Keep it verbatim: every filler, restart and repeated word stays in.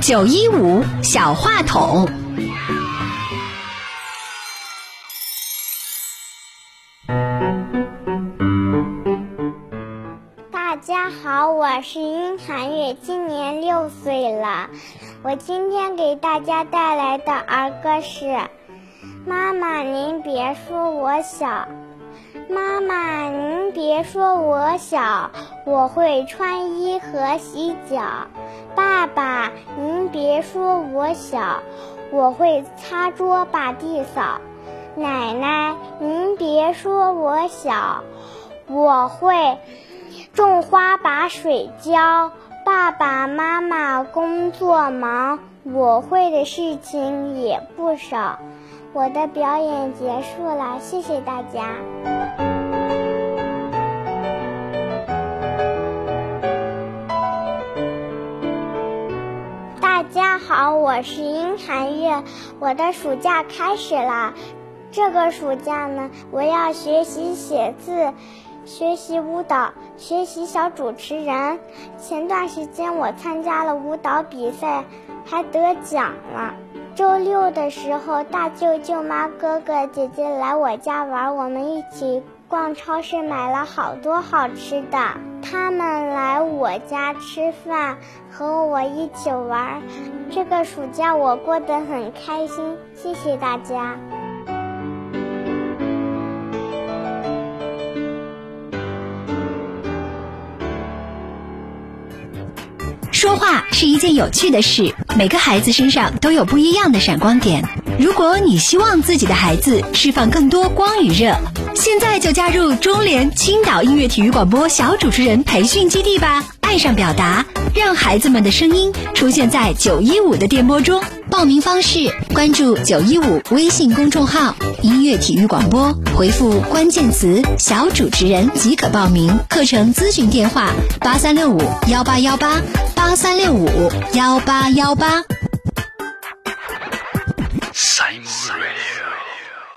九一五小话筒。大家好，我是殷涵月，今年六岁了。我今天给大家带来的儿歌是：妈妈您别说我小，妈妈您别说我小，我会穿衣和洗脚。爸爸您别说我小，我会擦桌把地扫。奶奶您别说我小，我会种花把水浇。爸爸妈妈工作忙，我会的事情也不少。我的表演结束了，谢谢大家。大家好，我是殷涵月，我的暑假开始了。这个暑假呢，我要学习写字，学习舞蹈，学习小主持人。前段时间我参加了舞蹈比赛，还得奖了。周六的时候，大舅舅妈哥哥姐姐来我家玩，我们一起逛超市，买了好多好吃的。他们来我家吃饭，和我一起玩。这个暑假我过得很开心，谢谢大家。说话是一件有趣的事，每个孩子身上都有不一样的闪光点。如果你希望自己的孩子释放更多光与热，现在就加入中联青岛音乐体育广播小主持人培训基地吧。爱上表达，让孩子们的声音出现在九一五的电波中。报名方式：关注九一五微信公众号音乐体育广播，回复关键词小主持人即可报名。课程咨询电话八三六五幺八幺八，八三六五幺八幺八。